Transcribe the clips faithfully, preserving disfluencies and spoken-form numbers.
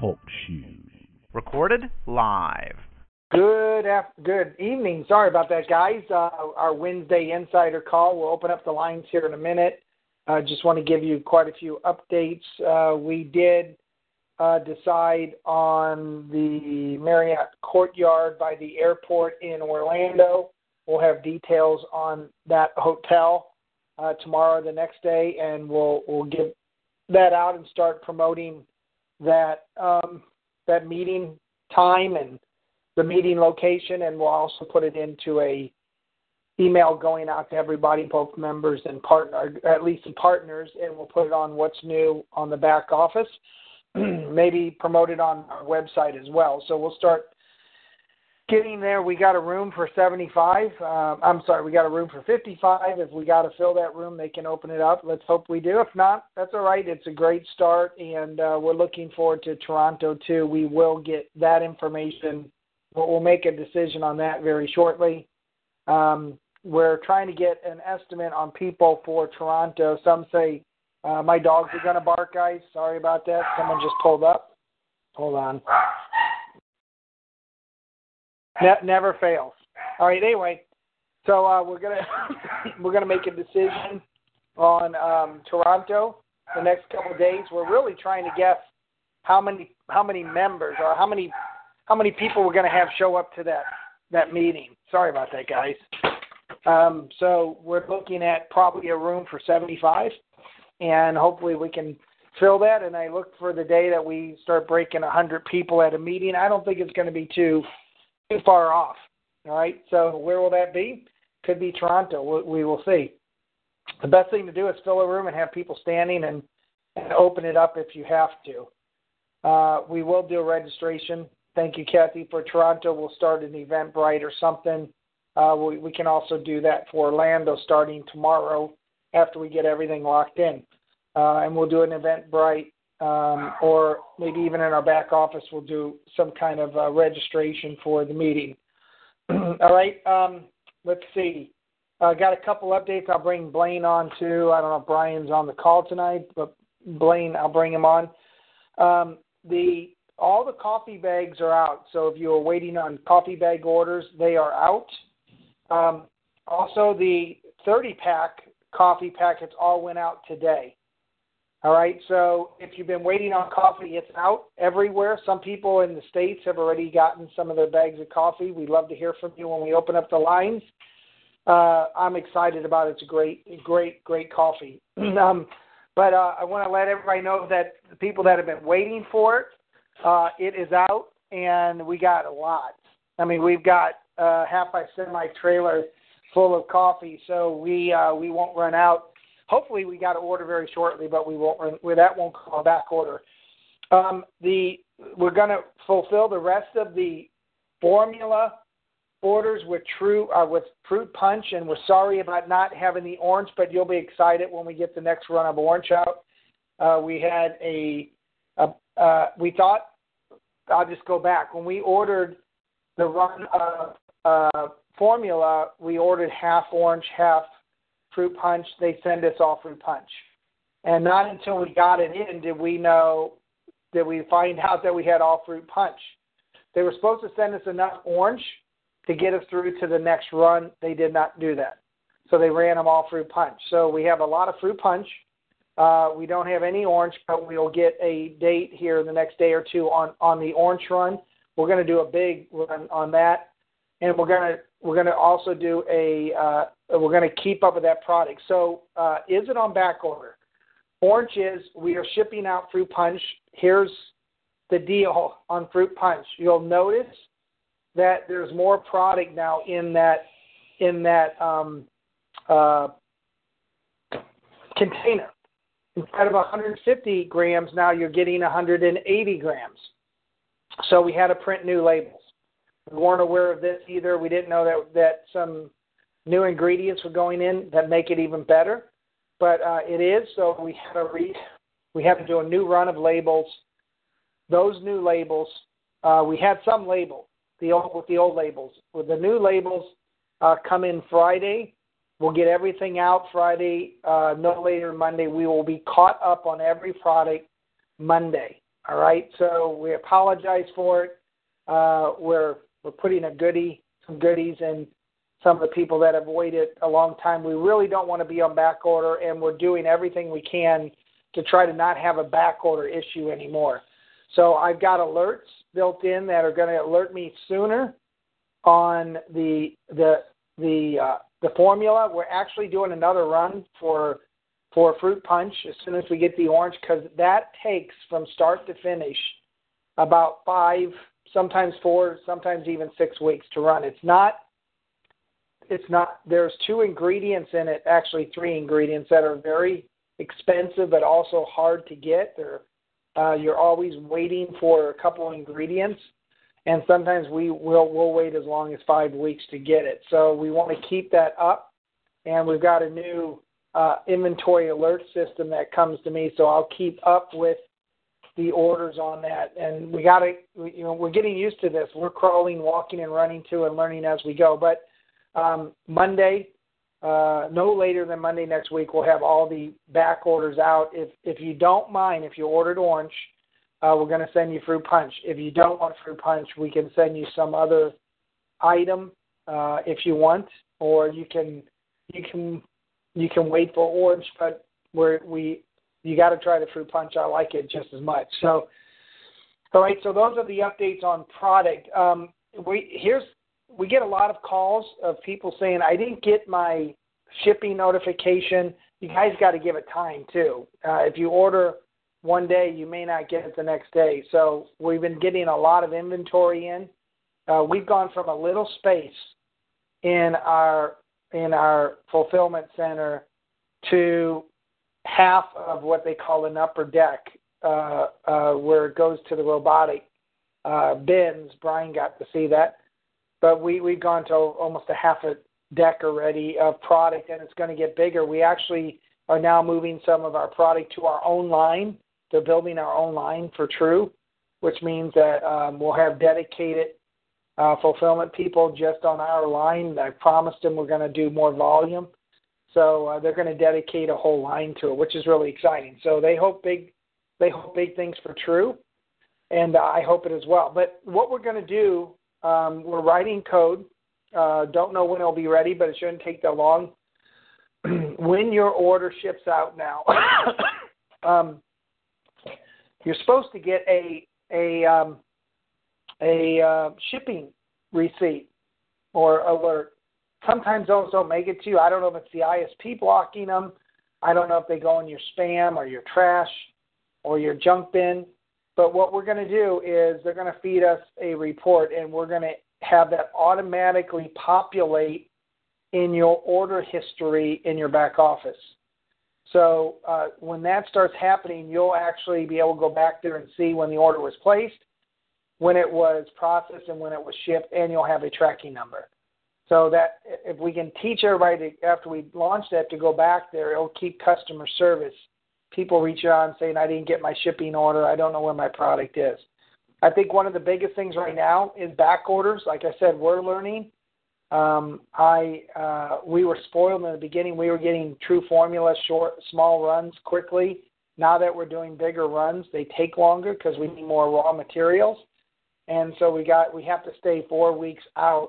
Talk shoes. Recorded live. Good after, good evening. Sorry about that, guys. Uh, our Wednesday Insider Call. We'll open up the lines here in a minute. I uh, just want to give you quite a few updates. Uh, we did uh, decide on the Marriott Courtyard by the airport in Orlando. We'll have details on that hotel uh, tomorrow, the next day, and we'll we'll get that out and start promoting that. Um, that meeting time and the meeting location, and we'll also put it into a email going out to everybody, both members and partner, at least the partners, and we'll put it on What's New on the back office, maybe promote it on our website as well. So we'll start getting there. We got a room for seventy-five. Uh, I'm sorry, we got a room for fifty-five. If we got to fill that room, they can open it up. Let's hope we do. If not, that's all right. It's a great start, and uh, we're looking forward to Toronto, too. We will get that information. We'll, we'll make a decision on that very shortly. Um, we're trying to get an estimate on people for Toronto. Some say, uh, my dogs are going to bark, guys. Sorry about that. Someone just pulled up. Hold on. Ne- never fails. All right. Anyway, so uh, we're gonna we're gonna make a decision on um, Toronto the next couple of days. We're really trying to guess how many how many members or how many how many people we're gonna have show up to that that meeting. Sorry about that, guys. Um, so we're looking at probably a room for seventy-five, and hopefully we can fill that. And I look for the day that we start breaking one hundred people at a meeting. I don't think it's going to be too too far off. All right, so where will that be? Could be Toronto. We will see. The best thing to do is fill a room and have people standing and, and open it up if you have to. Uh, we will do a registration. Thank you, Kathy. For Toronto, we'll start an Eventbrite or something. Uh, we, we can also do that for Orlando starting tomorrow after we get everything locked in. Uh, and we'll do an Eventbrite. Um, or maybe even in our back office, we'll do some kind of uh, registration for the meeting. All right, um, let's see. I uh, got a couple updates. I'll bring Blaine on, too. I don't know if Brian's on the call tonight, but Blaine, I'll bring him on. Um, the all the coffee bags are out, so if you are waiting on coffee bag orders, they are out. Um, also, the thirty-pack coffee packets all went out today. All right, so if you've been waiting on coffee, it's out everywhere. Some people in the States have already gotten some of their bags of coffee. We'd love to hear from you when we open up the lines. Uh, I'm excited about it. It's a great, great, great coffee. um, but uh, I want to let everybody know that the people that have been waiting for it, uh, it is out, and we got a lot. I mean, we've got uh, half my semi-trailer full of coffee, so we uh, we won't run out. Hopefully we got to order very shortly, but we won't. That won't call back order. Um, the we're going to fulfill the rest of the formula orders with True uh, with fruit punch, and we're sorry about not having the orange, but you'll be excited when we get the next run of orange out. Uh, we had a, a uh, we thought I'll just go back when we ordered the run of uh, formula. We ordered half orange, half fruit punch. They send us all fruit punch, and not until we got it in did we know, did we find out that we had all fruit punch. They were supposed to send us enough orange to get us through to the next run. They did not do that, so they ran them all fruit punch. So we have a lot of fruit punch. Uh, we don't have any orange, but we'll get a date here the next day or two on, on the orange run. We're going to do a big run on that, and we're going to we're going to also do a uh, we're going to keep up with that product. So uh, is it on back order? Orange is. We are shipping out fruit punch. Here's the deal on fruit punch. You'll notice that there's more product now in that in that um, uh, container. instead of one hundred fifty grams, now you're getting one hundred eighty grams. So we had to print new labels. We weren't aware of this either. We didn't know that, that some new ingredients were going in that make it even better, but uh, it is. So we had to re- we had to do a new run of labels. Those new labels, uh, we had some labels, the old, with the old labels. With the new labels uh, come in Friday. We'll get everything out Friday, uh, no later Monday. We will be caught up on every product Monday. All right, so we apologize for it. Uh, we're we're putting a goodie, some goodies, in some of the people that have waited a long time. We really don't want to be on back order, and we're doing everything we can to try to not have a back order issue anymore. So I've got alerts built in that are going to alert me sooner on the the the uh, the formula. We're actually doing another run for. for fruit punch as soon as we get the orange, because that takes from start to finish about five, sometimes four, sometimes even six weeks to run. It's not, it's not, there's two ingredients in it, actually three ingredients that are very expensive but also hard to get. They're, uh, you're always waiting for a couple ingredients, and sometimes we will we'll wait as long as five weeks to get it. So we want to keep that up, and we've got a new Uh, inventory alert system that comes to me, so I'll keep up with the orders on that. And we got to, you know, we're getting used to this. We're crawling, walking, and running to, and learning as we go. But um, Monday, uh, no later than Monday next week, we'll have all the back orders out. If if you don't mind, if you ordered orange, uh, we're going to send you fruit punch. If you don't want fruit punch, we can send you some other item uh, if you want, or you can you can. You can wait for orange, but we're, we you got to try the fruit punch. I like it just as much. So, all right. So those are the updates on product. Um, we here's we get a lot of calls of people saying, I didn't get my shipping notification. You guys got to give it time too. Uh, if you order one day, you may not get it the next day. So we've been getting a lot of inventory in. Uh, we've gone from a little space in our in our fulfillment center to half of what they call an upper deck, uh, uh, where it goes to the robotic uh, bins. Brian got to see that. But we, we've gone to almost a half a deck already of product, and it's going to get bigger. We actually are now moving some of our product to our own line. They're building our own line for True, which means that um, we'll have dedicated Uh, fulfillment people just on our line. I promised them we're going to do more volume. So uh, they're going to dedicate a whole line to it, which is really exciting. So they hope big they hope big things for True, and uh, I hope it as well. But what we're going to do, um, we're writing code. Uh, don't know when it'll be ready, but it shouldn't take that long. When your order ships out now, um, you're supposed to get a... a um, a uh, shipping receipt or alert. Sometimes those don't make it to you. I don't know if it's the I S P blocking them. I don't know if they go in your spam or your trash or your junk bin. But what we're going to do is they're going to feed us a report, and we're going to have that automatically populate in your order history in your back office. So uh, when that starts happening, you'll actually be able to go back there and see when the order was placed, when it was processed, and when it was shipped, and you'll have a tracking number. So that if we can teach everybody to, after we launch that, to go back there, it'll keep customer service. People reach out and saying, I didn't get my shipping order. I don't know where my product is. I think one of the biggest things right now is back orders. Like I said, we're learning. Um, I uh, we were spoiled in the beginning. We were getting True Formula, short, small runs quickly. Now that we're doing bigger runs, they take longer because we need more raw materials. And so we got we have to stay four weeks out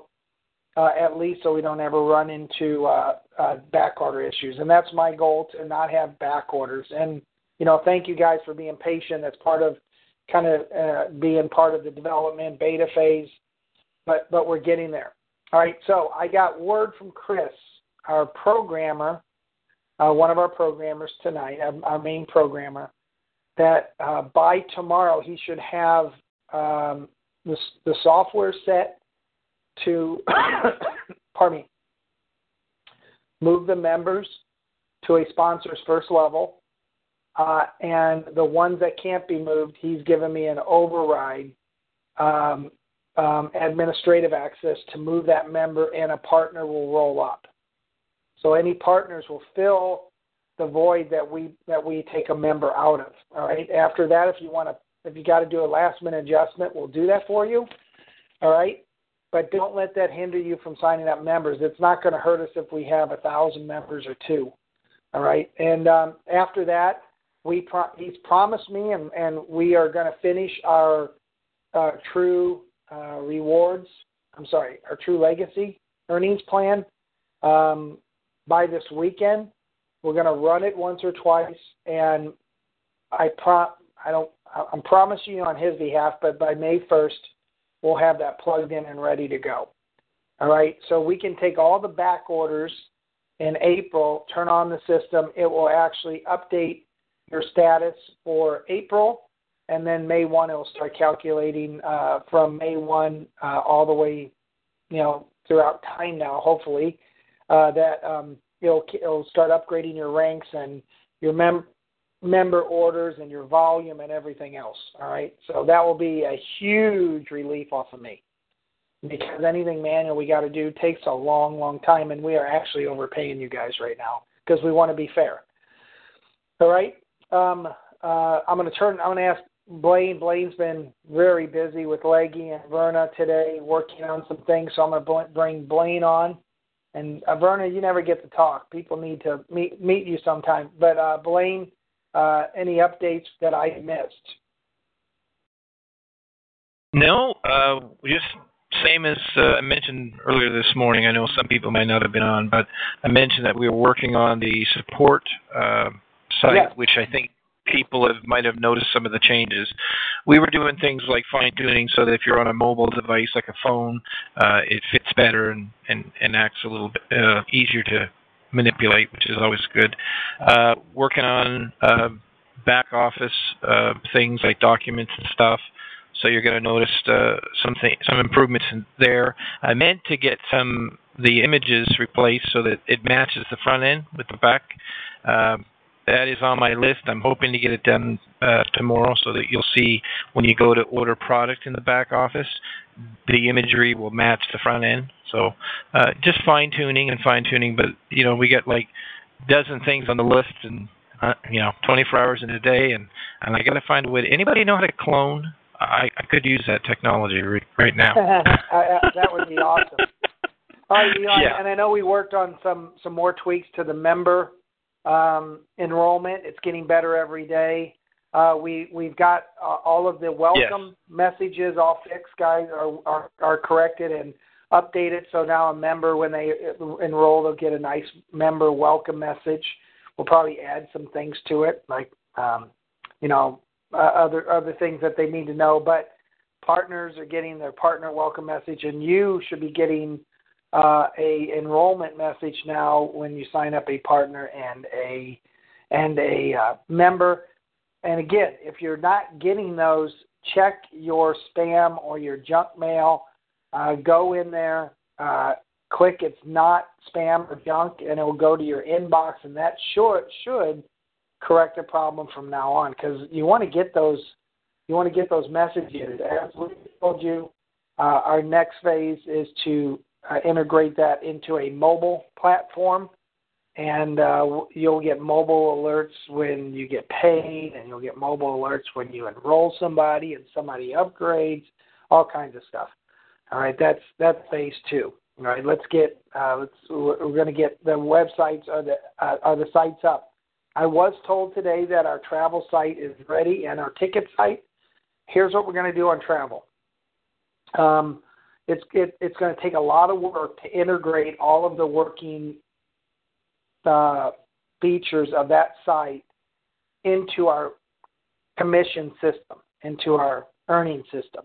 uh, at least, so we don't ever run into uh, uh, back order issues. And that's my goal, to not have back orders. And you know, thank you guys for being patient. That's part of kind of uh, being part of the development beta phase. But but we're getting there. All right. So I got word from Chris, our programmer, uh, one of our programmers tonight, our main programmer, that uh, by tomorrow he should have. Um, The, the software set to, pardon me, move the members to a sponsor's first level uh, and the ones that can't be moved, he's given me an override um, um, administrative access to move that member, and a partner will roll up. So any partners will fill the void that we that we take a member out of. All right. After that, if you want to, if you got to do a last minute adjustment, we'll do that for you. All right. But don't let that hinder you from signing up members. It's not going to hurt us if we have a thousand members or two. All right. And um, after that, we pro- he's promised me, and, and we are going to finish our uh, true uh, rewards. I'm sorry, our true legacy earnings plan um, by this weekend. We're going to run it once or twice, and I pro- I don't I'm promising you on his behalf, but by May first. We'll have that plugged in and ready to go. All right, so we can take all the back orders in April, turn on the system. It will actually update your status for April, and then May first it will start calculating uh, from May first uh, all the way, you know, throughout time now, hopefully, uh, that um, it'll, it'll start upgrading your ranks and your mem- member orders and your volume and everything else, all right? So that will be a huge relief off of me, because anything manual we got to do takes a long, long time, and we are actually overpaying you guys right now because we want to be fair, all right? Um, uh, I'm going to turn, I'm going to ask Blaine. Blaine's been very busy with Leggy and Verna today working on some things, so I'm going to bring Blaine on. And uh, Verna, you never get to talk. People need to meet, meet you sometime. But uh, Blaine, Uh, any updates that I missed? No, uh, just same as uh, I mentioned earlier this morning. I know some people might not have been on, but I mentioned that we were working on the support uh, site, yes. Which I think people have, might have noticed some of the changes. We were doing things like fine-tuning so that if you're on a mobile device like a phone, uh, it fits better and, and, and acts a little bit uh, easier to manipulate, which is always good. Uh, working on uh, back office uh, things like documents and stuff. So you're going to notice uh, some th- some improvements in there. I meant to get some the images replaced so that it matches the front end with the back. Uh, that is on my list. I'm hoping to get it done uh, tomorrow, so that you'll see when you go to order product in the back office, the imagery will match the front end. So uh, just fine-tuning and fine-tuning, but, you know, we get like a dozen things on the list and, uh, you know, twenty-four hours in a day, and, and I got to find a way. Anybody know how to clone? I, I could use that technology re- right now. I, I, that would be awesome. All right, Eli, yeah. And I know we worked on some, some more tweaks to the member um, enrollment. It's getting better every day. Uh, we, we've got uh, all of the welcome yes. messages all fixed, guys, are, are, are corrected and updated, so now a member, when they enroll, they'll get a nice member welcome message. We'll probably add some things to it, like, um, you know, uh, other other things that they need to know. But partners are getting their partner welcome message, and you should be getting uh, a enrollment message now when you sign up a partner and a and a uh, member. And again, if you're not getting those, check your spam or your junk mail. Uh, go in there, uh, click it's not spam or junk, and it will go to your inbox, and that should, should correct the problem from now on, because you want to get those you want to get those messages. As we told you, uh, our next phase is to uh, integrate that into a mobile platform, and uh, you'll get mobile alerts when you get paid, and you'll get mobile alerts when you enroll somebody and somebody upgrades, all kinds of stuff. All right, that's that's phase two. All right, let's get uh, let's we're going to get the websites or the uh, or the sites up. I was told today that our travel site is ready and our ticket site. Here's what we're going to do on travel. Um, it's it, it's going to take a lot of work to integrate all of the working uh, features of that site into our commission system, into our earning system.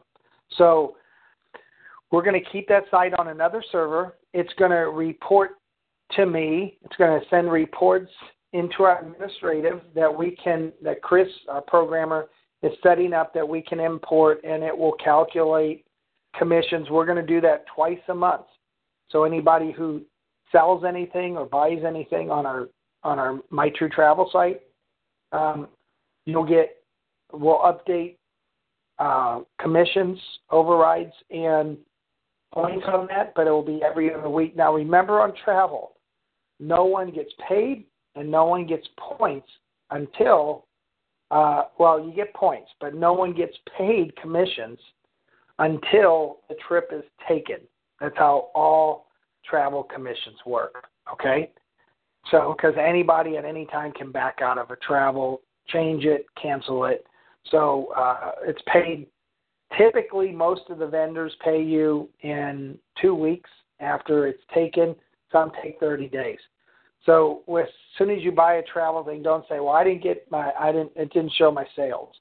So we're going to keep that site on another server. It's going to report to me. It's going to send reports into our administrative that we can, that Chris, our programmer, is setting up that we can import, and it will calculate commissions. We're going to do that twice a month. So anybody who sells anything or buys anything on our on our MyTrueTravel site, um, You'll get, we'll update uh, commissions, overrides, and points on that, but it will be every other week. Now, remember on travel, no one gets paid and no one gets points until, uh, well, you get points, but no one gets paid commissions until the trip is taken. That's how all travel commissions work, okay? So, because anybody at any time can back out of a travel, change it, cancel it. So uh, it's paid. Typically, most of the vendors pay you in two weeks after it's taken. Some take thirty days. So as soon as you buy a travel thing, don't say, "Well, I didn't get my, I didn't, it didn't show my sales."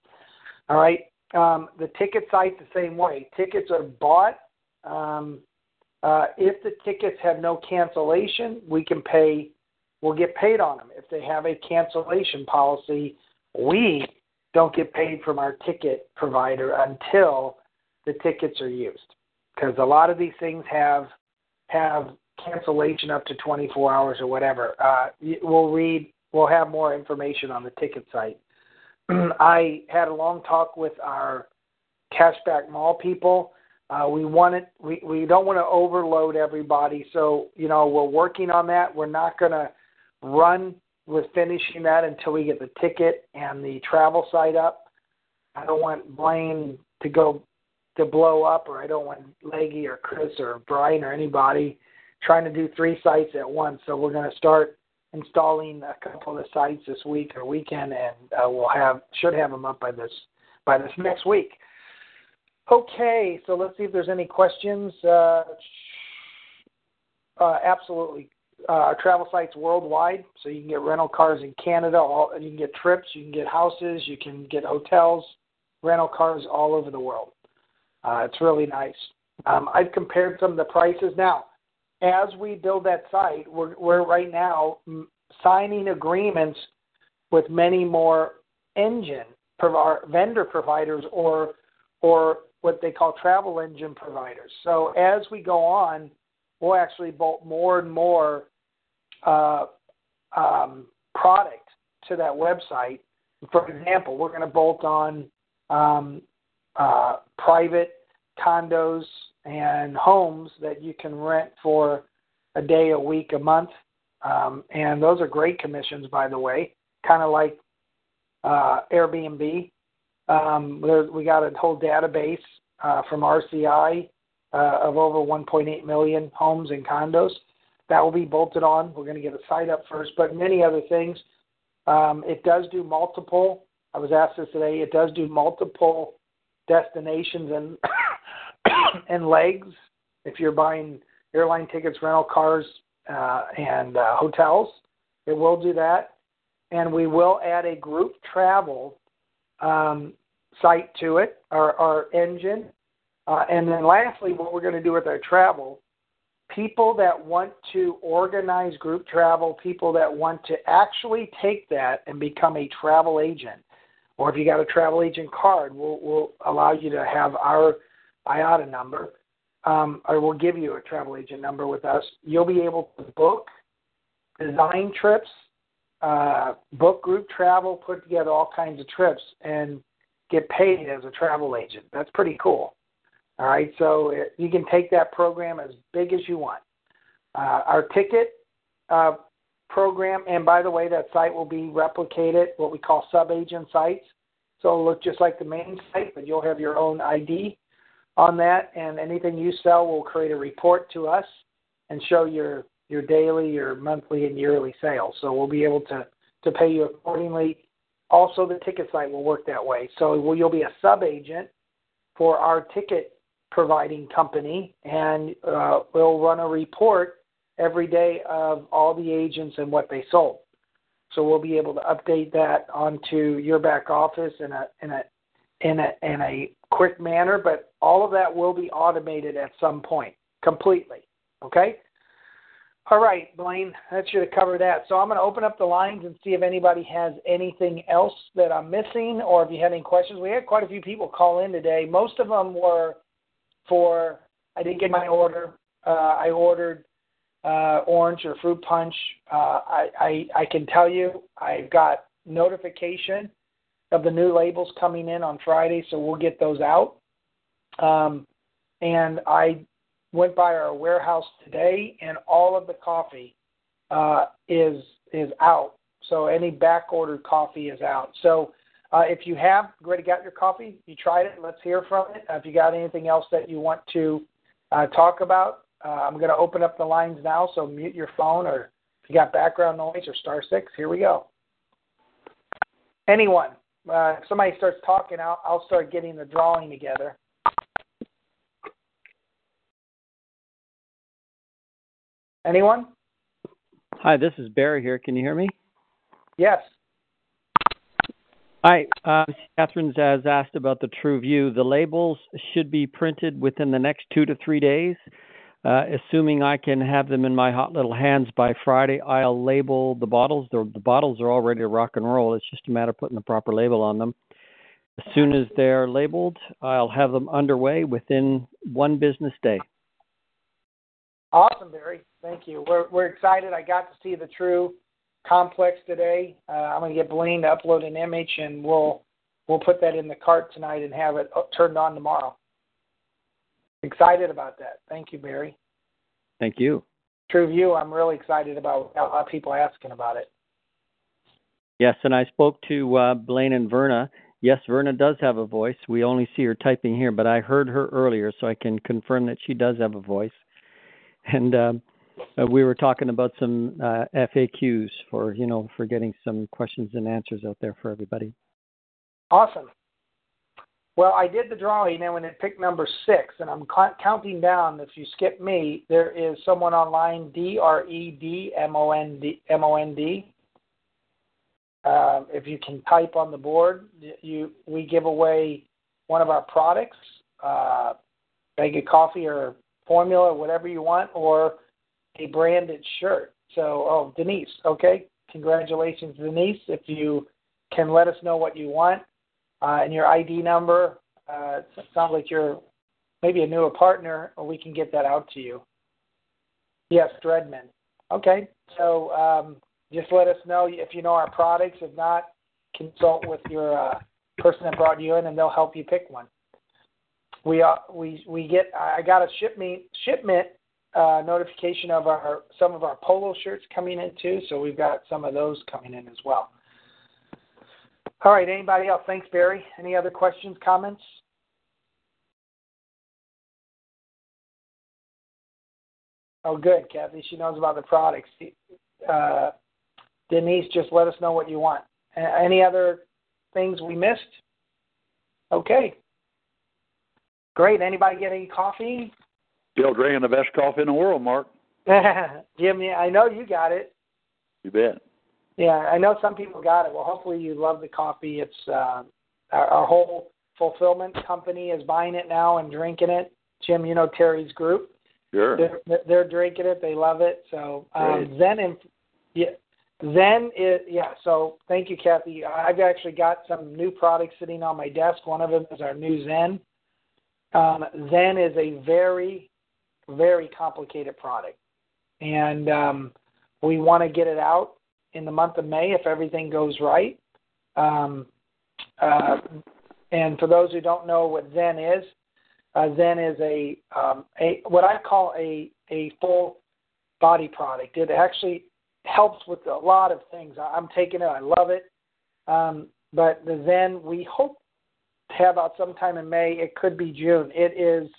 All right. Um, the ticket site the same way. Tickets are bought. Um, uh, if the tickets have no cancellation, we can pay. We'll get paid on them. If they have a cancellation policy, we don't get paid from our ticket provider until the tickets are used, because a lot of these things have have cancellation up to twenty-four hours or whatever. Uh, we'll read. We'll have more information on the ticket site. I had a long talk with our Cashback Mall people. Uh, we want it. We, we don't want to overload everybody. So you know we're working on that. We're not going to run with finishing that until we get the ticket and the travel site up. I don't want Blaine to go to blow up, or I don't want Leggy or Chris or Brian or anybody trying to do three sites at once. So we're going to start installing a couple of the sites this week or weekend, and uh, we'll have should have them up by this by this next week. Okay, so let's see if there's any questions. Uh, uh, absolutely. Uh, our travel sites worldwide, so you can get rental cars in Canada, all, you can get trips, you can get houses, you can get hotels, rental cars all over the world. Uh, it's really nice. Um, I've compared some of the prices. Now, as we build that site, we're, we're right now signing agreements with many more engine provi- vendor providers or or what they call travel engine providers. So as we go on, we'll actually bolt more and more uh, um, product to that website. For example, we're going to bolt on um, uh, private condos and homes that you can rent for a day, a week, a month. Um, and those are great commissions, by the way, kind of like uh, Airbnb. Um, there, we got a whole database uh, from R C I uh, of over one point eight million homes and condos. That will be bolted on. We're going to get a site up first, but many other things. Um, it does do multiple. I was asked this today. It does do multiple destinations and and legs if you're buying airline tickets, rental cars, uh, and uh, hotels. It will do that, and we will add a group travel Um, site to it, our, our engine. Uh, and then lastly, what we're going to do with our travel, people that want to organize group travel, people that want to actually take that and become a travel agent, or if you got a travel agent card, we'll, we'll allow you to have our I A T A number, um, or we'll give you a travel agent number with us. You'll be able to book, design trips, Uh, book group travel, put together all kinds of trips, and get paid as a travel agent. That's pretty cool. All right, so it, you can take that program as big as you want. Uh, our ticket uh, program, and by the way, that site will be replicated, what we call sub-agent sites. So it'll look just like the main site, but you'll have your own I D on that, and anything you sell will create a report to us and show your your daily, your monthly, and yearly sales. So we'll be able to, to pay you accordingly. Also, the ticket site will work that way. So we'll, you'll be a sub-agent for our ticket-providing company, and uh, we'll run a report every day of all the agents and what they sold. So we'll be able to update that onto your back office in a in a, in a in a quick manner, but all of that will be automated at some point completely, okay? All right, Blaine, that should have covered that. So I'm going to open up the lines and see if anybody has anything else that I'm missing, or if you had any questions. We had quite a few people call in today. Most of them were for, I didn't get my order. Uh, I ordered uh, orange or fruit punch. Uh, I, I, I can tell you I've got notification of the new labels coming in on Friday, so we'll get those out. Um, and I went by our warehouse today, and all of the coffee uh, is is out. So any back-ordered coffee is out. So uh, if you have already got your coffee, you tried it, let's hear from it. Uh, if you got anything else that you want to uh, talk about, uh, I'm going to open up the lines now, so mute your phone, or if you got background noise or star six, here we go. Anyone. Uh, if somebody starts talking, I'll, I'll start getting the drawing together. Anyone? Hi, this is Barry here. Can you hear me? Yes. Hi. Uh, Catherine has asked about the True View. The labels should be printed within the next two to three days. Uh, assuming I can have them in my hot little hands by Friday, I'll label the bottles. The, the bottles are all ready to rock and roll. It's just a matter of putting the proper label on them. As soon as they're labeled, I'll have them underway within one business day. Awesome, Barry. Thank you. We're we're excited. I got to see the True Complex today. Uh, I'm going to get Blaine to upload an image, and we'll we'll put that in the cart tonight and have it turned on tomorrow. Excited about that. Thank you, Barry. Thank you. True View, I'm really excited about a lot of people asking about it. Yes, and I spoke to uh, Blaine and Verna. Yes, Verna does have a voice. We only see her typing here, but I heard her earlier, so I can confirm that she does have a voice. And um, we were talking about some uh, F A Qs for, you know, for getting some questions and answers out there for everybody. Awesome. Well, I did the drawing, and when it picked number six, and I'm ca- counting down, if you skip me, there is someone online, D R E D M O N D, M O N D. Uh, if you can type on the board, you we give away one of our products, uh, bag of coffee or formula, whatever you want, or a branded shirt. So, oh, Denise, okay. Congratulations, Denise. If you can let us know what you want. Uh, and your I D number, uh, it sounds like you're maybe a newer partner, or we can get that out to you. Yes, Dreadman. Okay, so um, just let us know if you know our products. If not, consult with your uh, person that brought you in, and they'll help you pick one. We uh, we we get. I got a shipment shipment uh, notification of our some of our polo shirts coming in too, so we've got some of those coming in as well. All right, anybody else? Thanks, Barry. Any other questions, comments? Oh, good, Kathy. She knows about the products. Uh, Denise, just let us know what you want. Any other things we missed? Okay. Great. Anybody get any coffee? Still drinking the best coffee in the world, Mark. Jim, I know you got it. You bet. Yeah, I know some people got it. Well, hopefully you love the coffee. It's uh, our, our whole fulfillment company is buying it now and drinking it. Jim, you know Terry's group. Sure. They're, they're drinking it. They love it. So um, Zen, and, yeah, Zen is yeah. So thank you, Kathy. I've actually got some new products sitting on my desk. One of them is our new Zen. Um, Zen is a very, very complicated product, and um, we want to get it out in the month of May, if everything goes right. Um, uh, and for those who don't know what Zen is, uh, Zen is a, um, a what I call a, a full body product. It actually helps with a lot of things. I'm taking it. I love it. Um, but the Zen, we hope to have out sometime in May. It could be June. It is,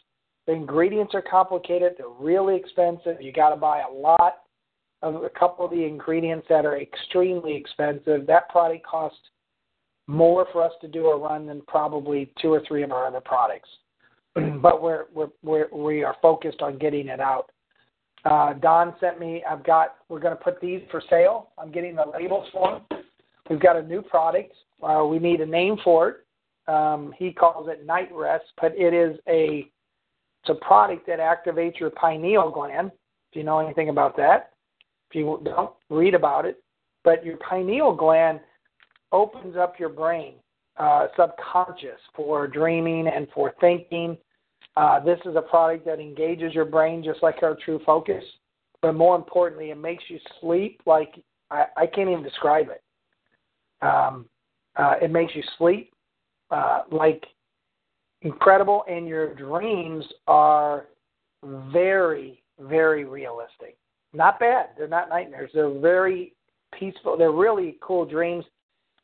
the ingredients are complicated. They're really expensive. You got to buy a lot of a couple of the ingredients that are extremely expensive. That product costs more for us to do a run than probably two or three of our other products. But we're, we're, we're, we are focused on getting it out. Uh, Don sent me, I've got, we're going to put these for sale. I'm getting the labels for them. We've got a new product. Uh, we need a name for it. Um, he calls it Night Rest, but it is a, it's a product that activates your pineal gland, if you know anything about that. If you don't read about it, but your pineal gland opens up your brain, uh, subconscious, for dreaming and for thinking. Uh, this is a product that engages your brain just like our True Focus, but more importantly, it makes you sleep like I, I can't even describe it. Um, Uh, it makes you sleep uh, like incredible, and your dreams are very, very realistic. Not bad. They're not nightmares. They're very peaceful. They're really cool dreams.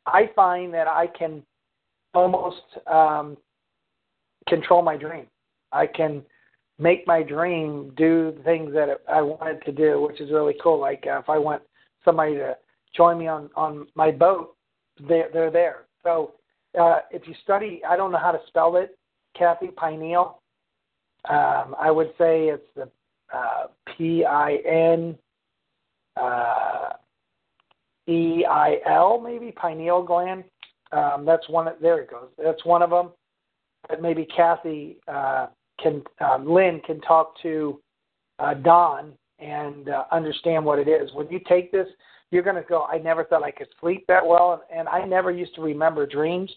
I find that I can almost um, control my dream. I can make my dream do the things that I wanted to do, which is really cool. Like uh, if I want somebody to join me on, on my boat, they're, they're there. So uh, if you study, I don't know how to spell it, Kathy, pineal. Um, I would say it's the uh, P I N uh, E I L, maybe, pineal gland. Um, that's one. There it goes. That's one of them. But maybe Kathy uh, can, uh, Lynn can talk to uh, Don and uh, understand what it is. When you take this, you're going to go, I never thought I could sleep that well, and, and I never used to remember dreams.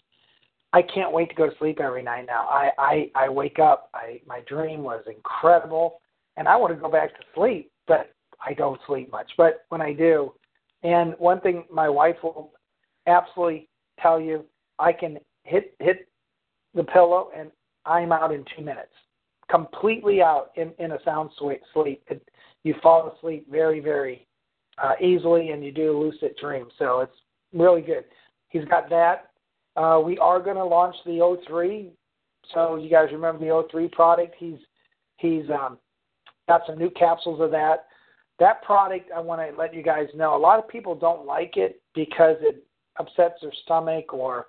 I can't wait to go to sleep every night now. I, I, I wake up. I, my dream was incredible, and I want to go back to sleep, but I don't sleep much. But when I do, and one thing my wife will absolutely tell you, I can hit hit the pillow, and I'm out in two minutes, completely out in, in a sound sleep. It, you fall asleep very, very uh, easily, and you do lucid dreams. So it's really good. He's got that. Uh, we are going to launch the O three. So you guys remember the O three product? He's he's um, got some new capsules of that. That product, I want to let you guys know, a lot of people don't like it because it upsets their stomach, or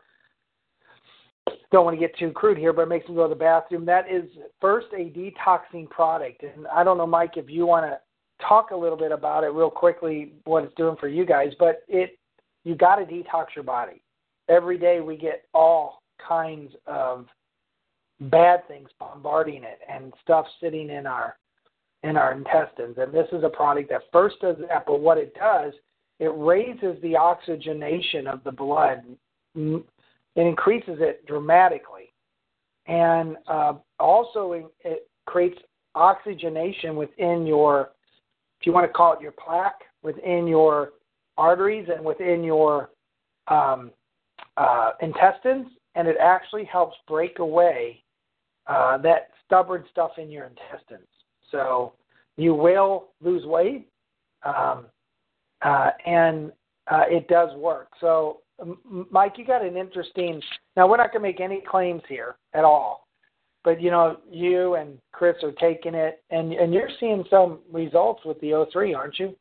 don't want to get too crude here, but it makes them go to the bathroom. That is first a detoxing product. And I don't know, Mike, if you want to talk a little bit about it real quickly, what it's doing for you guys, but it you got to detox your body. Every day we get all kinds of bad things bombarding it and stuff sitting in our in our intestines. And this is a product that first does that, but what it does, it raises the oxygenation of the blood. It increases it dramatically. And uh, also it creates oxygenation within your, if you want to call it your plaque, within your arteries and within your um, uh, intestines, and it actually helps break away uh, that stubborn stuff in your intestines. So you will lose weight, um, uh, and uh, it does work. So, Mike, you got an interesting – now, we're not going to make any claims here at all, but, you know, you and Chris are taking it, and, and you're seeing some results with the O three, aren't you?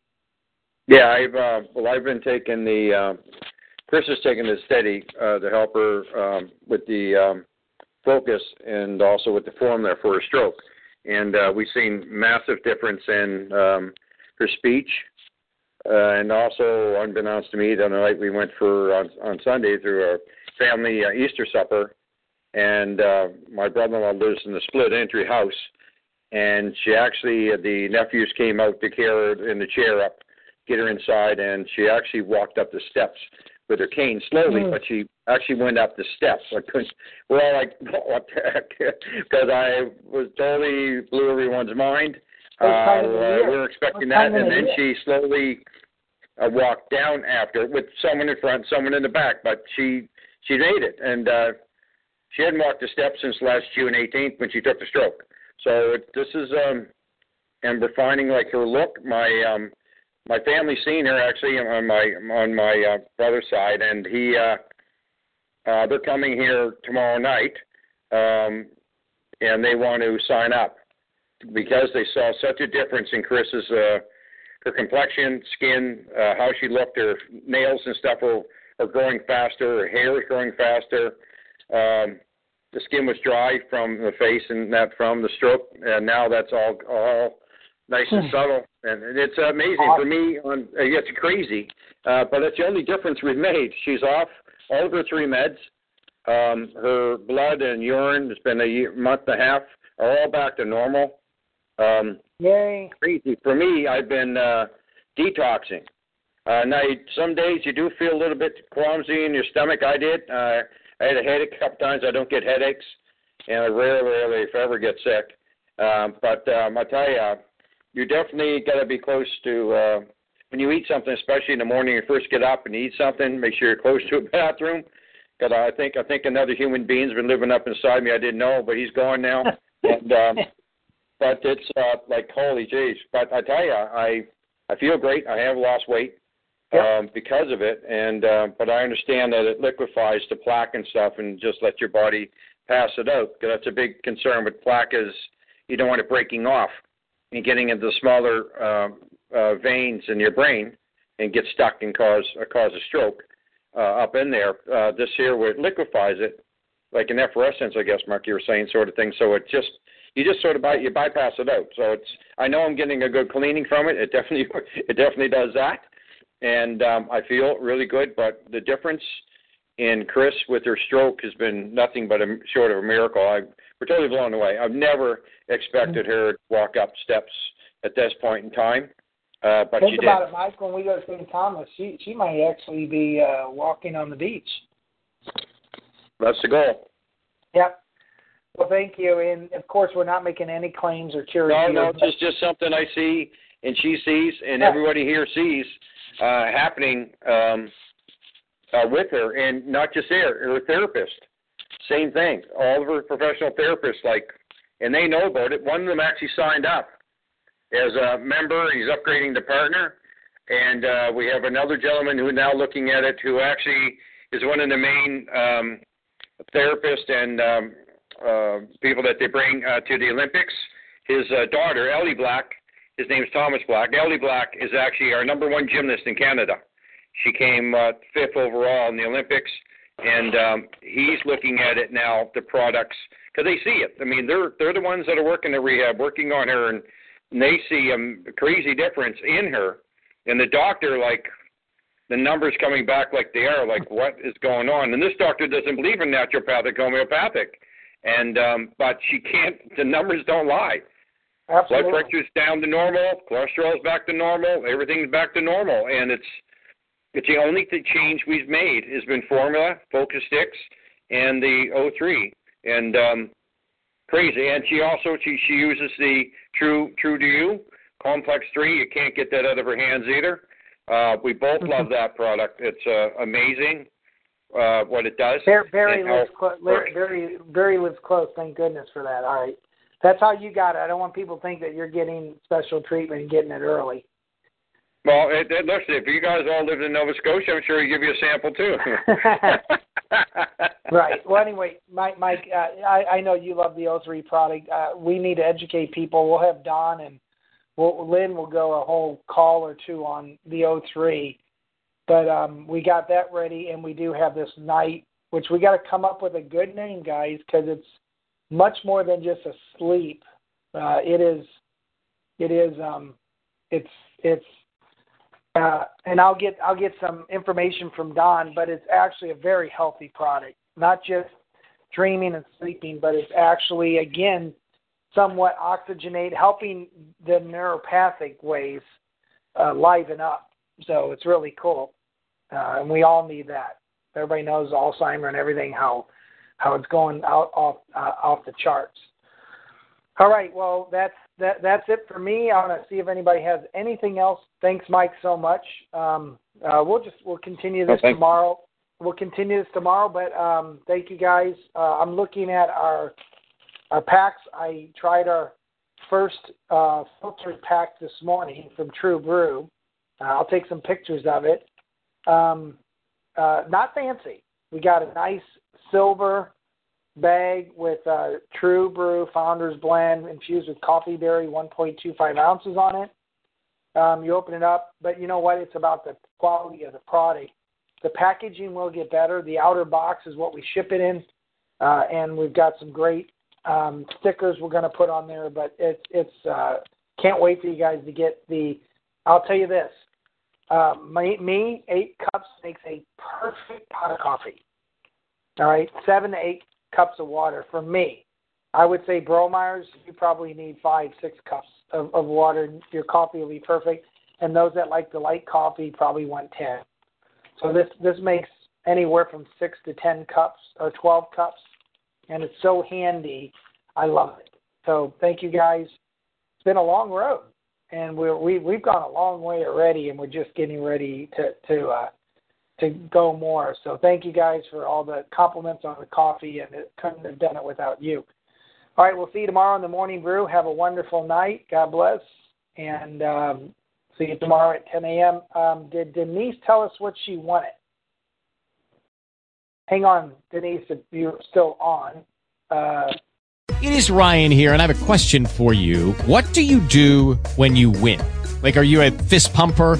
Yeah, I've uh, well, I've been taking the uh, – Chris is taking the steady, uh, the helper um, with the um, focus and also with the form there for a stroke. And uh, we've seen massive difference in um, her speech, uh, and also unbeknownst to me, the other night we went for on, on Sunday through a family uh, Easter supper, and uh, my brother-in-law lives in a split entry house, and she actually uh, the nephews came out to carry her in the chair up, get her inside, and she actually walked up the steps with her cane slowly, mm. but she actually went up the steps. I couldn't, we're all like, what the heck? Because I was totally blew everyone's mind. Uh, we were expecting that, and then she slowly uh, walked down after with someone in front, someone in the back, but she she made it. And uh, she hadn't walked the steps since last June eighteenth when she took the stroke. So it, this is, um, and we're finding like her look, my, um, my family's seen her actually on my on my uh, brother's side, and he uh, uh, they're coming here tomorrow night, um, and they want to sign up because they saw such a difference in Chris's uh, her complexion, skin, uh, how she looked, her nails and stuff are, are growing faster, her hair is growing faster. Um, the skin was dry from the face and that from the stroke, and now that's all all. Nice and subtle, and it's amazing awesome. For me. On, it's crazy, uh, but it's the only difference we've made. She's off all of her three meds. Um, her blood and urine, it's been a year, month and a half, are all back to normal. Um, Yay! Crazy for me. I've been uh, detoxing. Uh, now, some days you do feel a little bit clumsy in your stomach. I did. Uh, I had a headache a couple times. I don't get headaches, and I rarely, rarely, if ever, get sick. Um, but um, I tell you. You definitely got to be close to, uh, when you eat something, especially in the morning, you first get up and eat something, make sure you're close to a bathroom, Because I think I think another human being's been living up inside me. I didn't know, but he's gone now. and um, but it's uh, like holy jeez. But I tell you, I I feel great. I have lost weight yeah. um, because of it, and uh, but I understand that it liquefies the plaque and stuff, and just let your body pass it out. Because that's a big concern with plaque is you don't want it breaking off and getting into smaller um, uh, veins in your brain and get stuck and cause uh, cause a stroke. Uh, up in there, uh, this here where it liquefies it, like an effervescence, I guess, Mark, you were saying, sort of thing. So it just, you just sort of by, you bypass it out. So it's, I know I'm getting a good cleaning from it. It definitely, it definitely does that, and um, I feel really good. But the difference in Chris with her stroke has been nothing but a, short of a miracle. I, we're totally blown away. I've never expected her to walk up steps at this point in time. Uh, but Think about did. it, Mike, when we go to Saint Thomas, she, she might actually be uh, walking on the beach. That's the goal. Yep. Well, thank you. And, of course, we're not making any claims or charity. No, no, it's just something I see and she sees and yeah. everybody here sees uh, happening um, uh, with her. And not just her, her therapist, same thing. All of her professional therapists, like, and they know about it. One of them actually signed up as a member. He's upgrading to partner, and uh, we have another gentleman who is now looking at it, who actually is one of the main um, therapists and um, uh, people that they bring uh, to the Olympics. His uh, daughter, Ellie Black, his name is Thomas Black. Ellie Black is actually our number one gymnast in Canada. She came uh, fifth overall in the Olympics, and um, he's looking at it now, the products, because they see it. I mean, they're they're the ones that are working the rehab, working on her, and And they see a crazy difference in her. And the doctor, like, the numbers coming back like they are, like, what is going on? And this doctor doesn't believe in naturopathic, homeopathic. And um, but she can't, the numbers don't lie. Absolutely. Blood pressure's down to normal, cholesterol's back to normal, everything's back to normal. And it's it's the only change we've made has been formula, Focus Sticks, and the O three. And um crazy, and she also she, she uses the True True View Complex three. You can't get that out of her hands either. Uh, we both mm-hmm. love that product. It's uh, amazing uh, what it does. Barry, Barry lives clo- Barry, Barry lives close. Thank goodness for that. All right, that's how you got it. I don't want people to think that you're getting special treatment and getting it early. Well, it, it, listen, if you guys all lived in Nova Scotia, I'm sure he'd give you a sample too. Right. Well, anyway, Mike, Mike uh, I, I know you love the O three product. Uh, we need to educate people. We'll have Don and we'll, Lynn will go a whole call or two on the O three. But um, we got that ready, and we do have this night, which we got to come up with a good name, guys, because it's much more than just a sleep. Uh, it is, it is, um, it's, it's. Uh, and I'll get I'll get some information from Don, but it's actually a very healthy product. Not just dreaming and sleeping, but it's actually, again, somewhat oxygenate, helping the neuropathic ways uh, liven up. So it's really cool, uh, and we all need that. Everybody knows Alzheimer and everything, how how it's going out off uh, off the charts. All right, well, that's that, that's it for me. I want to see if anybody has anything else. Thanks, Mike, so much. Um, uh, we'll just we'll continue this oh, tomorrow. We'll continue this tomorrow, but um, thank you guys. Uh, I'm looking at our our packs. I tried our first uh, filtered pack this morning from True Brew. Uh, I'll take some pictures of it. Um, uh, not fancy. We got a nice silver bag with uh, True Brew Founders Blend infused with coffee berry, one point two five ounces on it. Um, you open it up, but you know what? It's about the quality of the product. The packaging will get better. The outer box is what we ship it in, uh, and we've got some great um, stickers we're going to put on there. But it's it's uh, can't wait for you guys to get the. I'll tell you this, uh, my, me eight cups makes a perfect pot of coffee. All right, seven to eight cups of water for me. I would say Bromeyer's, you probably need five, six cups of, of water. Your coffee will be perfect. And those that like the light coffee probably want ten. So this, this makes anywhere from six to ten cups or twelve cups. And it's so handy. I love it. So thank you guys. It's been a long road. And we're, we, we've gone a long way already. And we're just getting ready to, to uh, to go more. So thank you guys for all the compliments on the coffee, and it couldn't have done it without you. All right, we'll see you tomorrow in the Morning Brew. Have a wonderful night. God bless, and um, see you tomorrow at ten a.m. Um, did Denise tell us what she wanted? Hang on, Denise, if you're still on. Uh, it is Ryan here, and I have a question for you. What do you do when you win? Like, are you a fist pumper?